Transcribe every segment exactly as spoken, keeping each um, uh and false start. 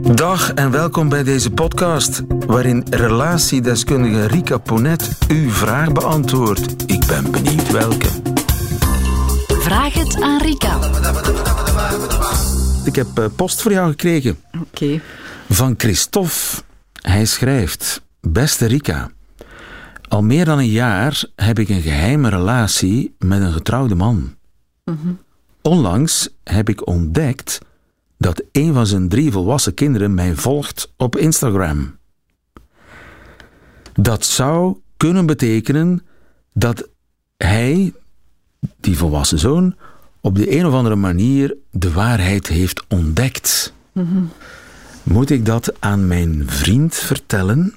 Dag en welkom bij deze podcast, waarin relatiedeskundige Rika Ponnet uw vraag beantwoordt. Ik ben benieuwd welke. Vraag het aan Rika. Ik heb post voor jou gekregen. Oké. Okay. Van Kristof. Hij schrijft: Beste Rika, al meer dan een jaar heb ik een geheime relatie met een getrouwde man. Mm-hmm. Onlangs heb ik ontdekt dat een van zijn drie volwassen kinderen mij volgt op Instagram. Dat zou kunnen betekenen dat hij, die volwassen zoon, op de een of andere manier de waarheid heeft ontdekt. Mm-hmm. Moet ik dat aan mijn vriend vertellen?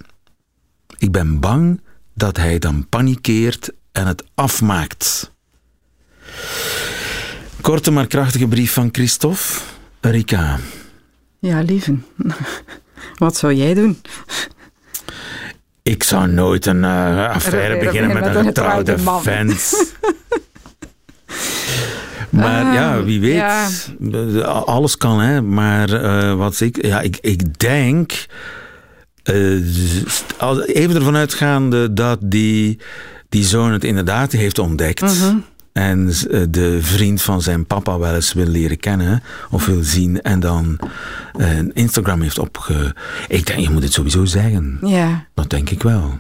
Ik ben bang dat hij dan panikeert en het afmaakt. Korte maar krachtige brief van Kristof. Rika. Ja, lieve. Wat zou jij doen? Ik zou nooit een uh, affaire beginnen met, met een getrouwde vent. Maar uh, ja, wie weet. Ja. Alles kan, hè. Maar uh, wat ik... Ja, ik, ik denk... Uh, even ervan uitgaande dat die, die zoon het inderdaad heeft ontdekt... Uh-huh. En de vriend van zijn papa wel eens wil leren kennen of wil zien en dan Instagram heeft opge... Ik denk, je moet het sowieso zeggen. Ja. Dat denk ik wel.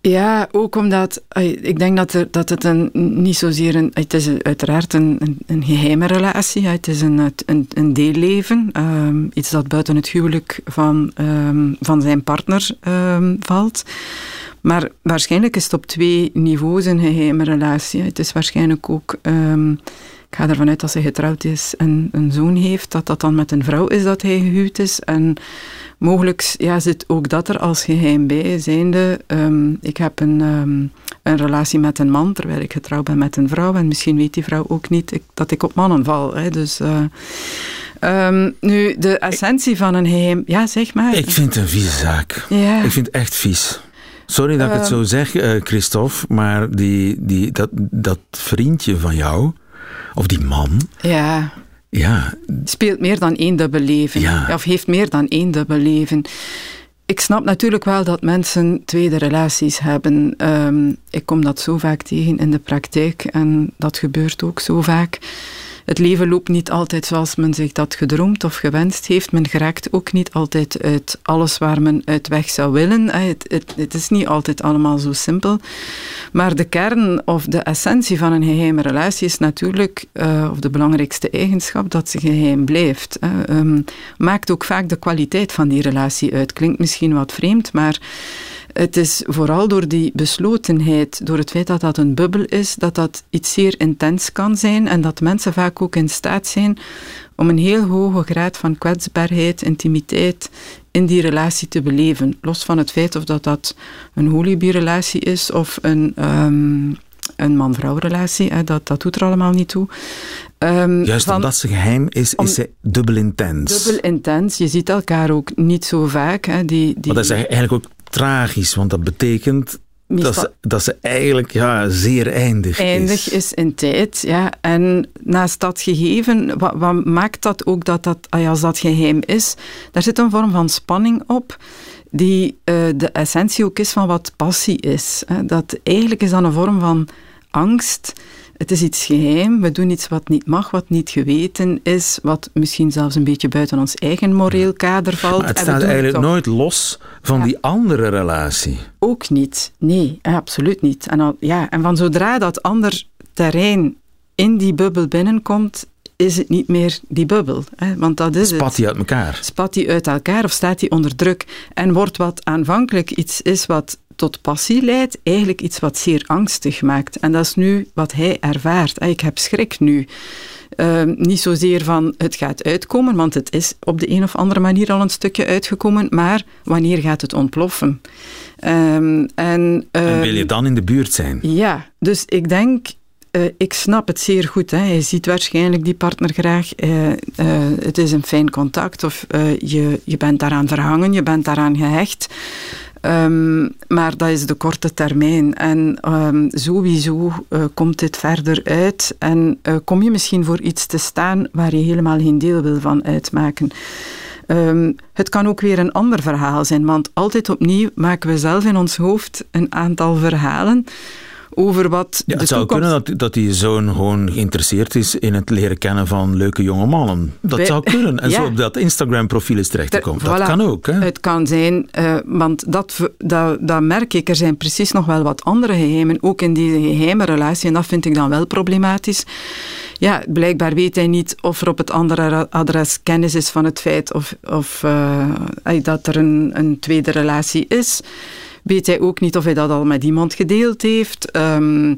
Ja, ook omdat... Ik denk dat, er, dat het een, niet zozeer... Een, het is uiteraard een, een, een geheime relatie. Het is een, een, een deelleven. Um, iets dat buiten het huwelijk van, um, van zijn partner um, valt. Maar waarschijnlijk is het op twee niveaus een geheime relatie. Het is waarschijnlijk ook... Um, ik ga ervan uit dat ze getrouwd is en een zoon heeft. Dat dat dan met een vrouw is dat hij gehuwd is. En mogelijk ja, zit ook dat er als geheim bij. Zijnde, um, ik heb een, um, een relatie met een man, terwijl ik getrouwd ben met een vrouw. En misschien weet die vrouw ook niet ik, dat ik op mannen val. Hè. Dus... Uh, Um, nu, de essentie ik, van een geheim... Ja, zeg maar. Ik vind het een vieze zaak. Ja. Ik vind het echt vies. Sorry dat uh, ik het zo zeg, uh, Kristof, maar die, die, dat, dat vriendje van jou, of die man... Ja. Ja. Speelt meer dan één dubbel leven. Ja. Of heeft meer dan één dubbel leven. Ik snap natuurlijk wel dat mensen tweede relaties hebben. Um, ik kom dat zo vaak tegen in de praktijk. En dat gebeurt ook zo vaak. Het leven loopt niet altijd zoals men zich dat gedroomd of gewenst heeft. Men geraakt ook niet altijd uit alles waar men uit weg zou willen. Het, het, het is niet altijd allemaal zo simpel. Maar de kern of de essentie van een geheime relatie is natuurlijk, uh, of de belangrijkste eigenschap, dat ze geheim blijft. Uh, um, maakt ook vaak de kwaliteit van die relatie uit. Klinkt misschien wat vreemd, maar... Het is vooral door die beslotenheid, door het feit dat dat een bubbel is, dat dat iets zeer intens kan zijn en dat mensen vaak ook in staat zijn om een heel hoge graad van kwetsbaarheid, intimiteit in die relatie te beleven. Los van het feit of dat dat een holibierrelatie is of een... Um Een man-vrouw relatie, hè, dat, dat doet er allemaal niet toe. Um, Juist van, omdat ze geheim is, is ze dubbel intens. Dubbel intens, je ziet elkaar ook niet zo vaak. Hè, die, die... Maar dat is eigenlijk ook tragisch, want dat betekent dat ze, dat ze eigenlijk ja, zeer eindig, eindig is. Eindig is in tijd, ja. En naast dat gegeven, wat, wat maakt dat ook dat dat, als dat geheim is, daar zit een vorm van spanning op. Die uh, de essentie ook is van wat passie is. Hè. Dat eigenlijk is dan een vorm van angst. Het is iets geheim, we doen iets wat niet mag, wat niet geweten is, wat misschien zelfs een beetje buiten ons eigen moreel kader valt. Maar het staat eigenlijk toch... nooit los van ja. die andere relatie. Ook niet, nee, absoluut niet. En, al, ja, en van zodra dat ander terrein in die bubbel binnenkomt, is het niet meer die bubbel. Hè? Want dat is Spat die het. uit elkaar? Spat die uit elkaar of staat die onder druk? En wordt wat aanvankelijk iets is wat tot passie leidt, eigenlijk iets wat zeer angstig maakt. En dat is nu wat hij ervaart. Ik heb schrik nu. Uh, niet zozeer van het gaat uitkomen, want het is op de een of andere manier al een stukje uitgekomen, maar wanneer gaat het ontploffen? Uh, en, uh, en wil je dan in de buurt zijn? Ja, dus ik denk... Uh, ik snap het zeer goed. Hè. Je ziet waarschijnlijk die partner graag. Uh, uh, het is een fijn contact. Of uh, je, je bent daaraan verhangen. Je bent daaraan gehecht. Um, maar dat is de korte termijn. En um, sowieso uh, komt dit verder uit. En uh, kom je misschien voor iets te staan waar je helemaal geen deel wil van uitmaken. Um, het kan ook weer een ander verhaal zijn, want altijd opnieuw maken we zelf in ons hoofd een aantal verhalen over wat ja, het zou toekomst... kunnen dat, dat die zoon gewoon geïnteresseerd is in het leren kennen van leuke jonge mannen. Dat Bij... zou kunnen. En ja. zo op dat Instagram-profiel is terecht te komen. Dat voilà. kan ook. Hè? Het kan zijn, uh, want dat, dat, dat merk ik. Er zijn precies nog wel wat andere geheimen, ook in die geheime relatie. En dat vind ik dan wel problematisch. Ja, blijkbaar weet hij niet of er op het andere adres kennis is van het feit of, of uh, dat er een, een tweede relatie is. Weet hij ook niet of hij dat al met iemand gedeeld heeft. Um,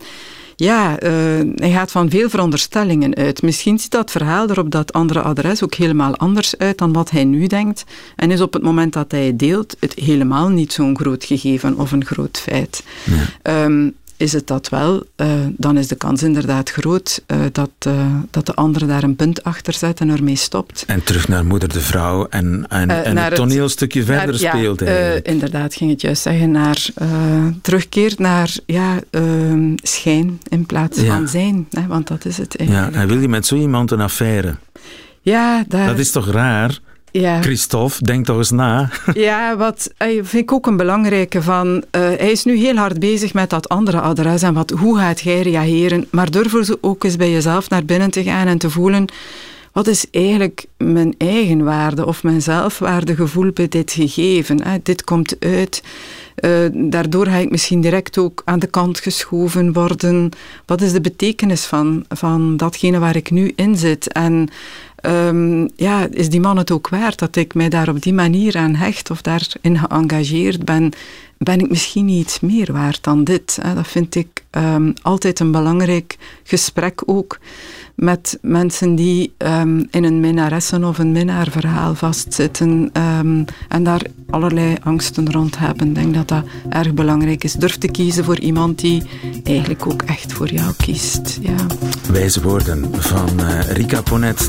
ja, uh, hij gaat van veel veronderstellingen uit. Misschien ziet dat verhaal er op dat andere adres ook helemaal anders uit dan wat hij nu denkt. En is op het moment dat hij het deelt, het helemaal niet zo'n groot gegeven of een groot feit. Nee. Um, is het dat wel, uh, dan is de kans inderdaad groot uh, dat, uh, dat de ander daar een punt achter zet en ermee stopt. En terug naar moeder de vrouw en, en, uh, en het toneelstukje verder naar, speelt. Ja, uh, inderdaad, ging het juist zeggen, naar, uh, terugkeert naar ja, uh, schijn in plaats ja. van zijn. Hè, want dat is het eigenlijk. Ja, en wil je met zo iemand een affaire? Ja, daar... dat is toch raar? Ja. Kristof, denk toch eens na. Ja, wat vind ik ook een belangrijke van... Uh, hij is nu heel hard bezig met dat andere adres en wat, hoe gaat jij reageren? Maar durf ze ook eens bij jezelf naar binnen te gaan en te voelen... Wat is eigenlijk mijn eigen waarde of mijn zelfwaardegevoel bij dit gegeven? Hè? Dit komt uit. Uh, daardoor ga ik misschien direct ook aan de kant geschoven worden. Wat is de betekenis van, van datgene waar ik nu in zit? En um, ja, is die man het ook waard dat ik mij daar op die manier aan hecht of daarin geëngageerd ben? Ben ik misschien iets meer waard dan dit? Hè? Dat vind ik um, altijd een belangrijk gesprek ook. Met mensen die um, in een minnaressen- of een minnaarverhaal vastzitten um, en daar allerlei angsten rond hebben. Ik denk dat dat erg belangrijk is. Durf te kiezen voor iemand die eigenlijk ook echt voor jou kiest. Ja. Wijze woorden van uh, Rika Ponnet.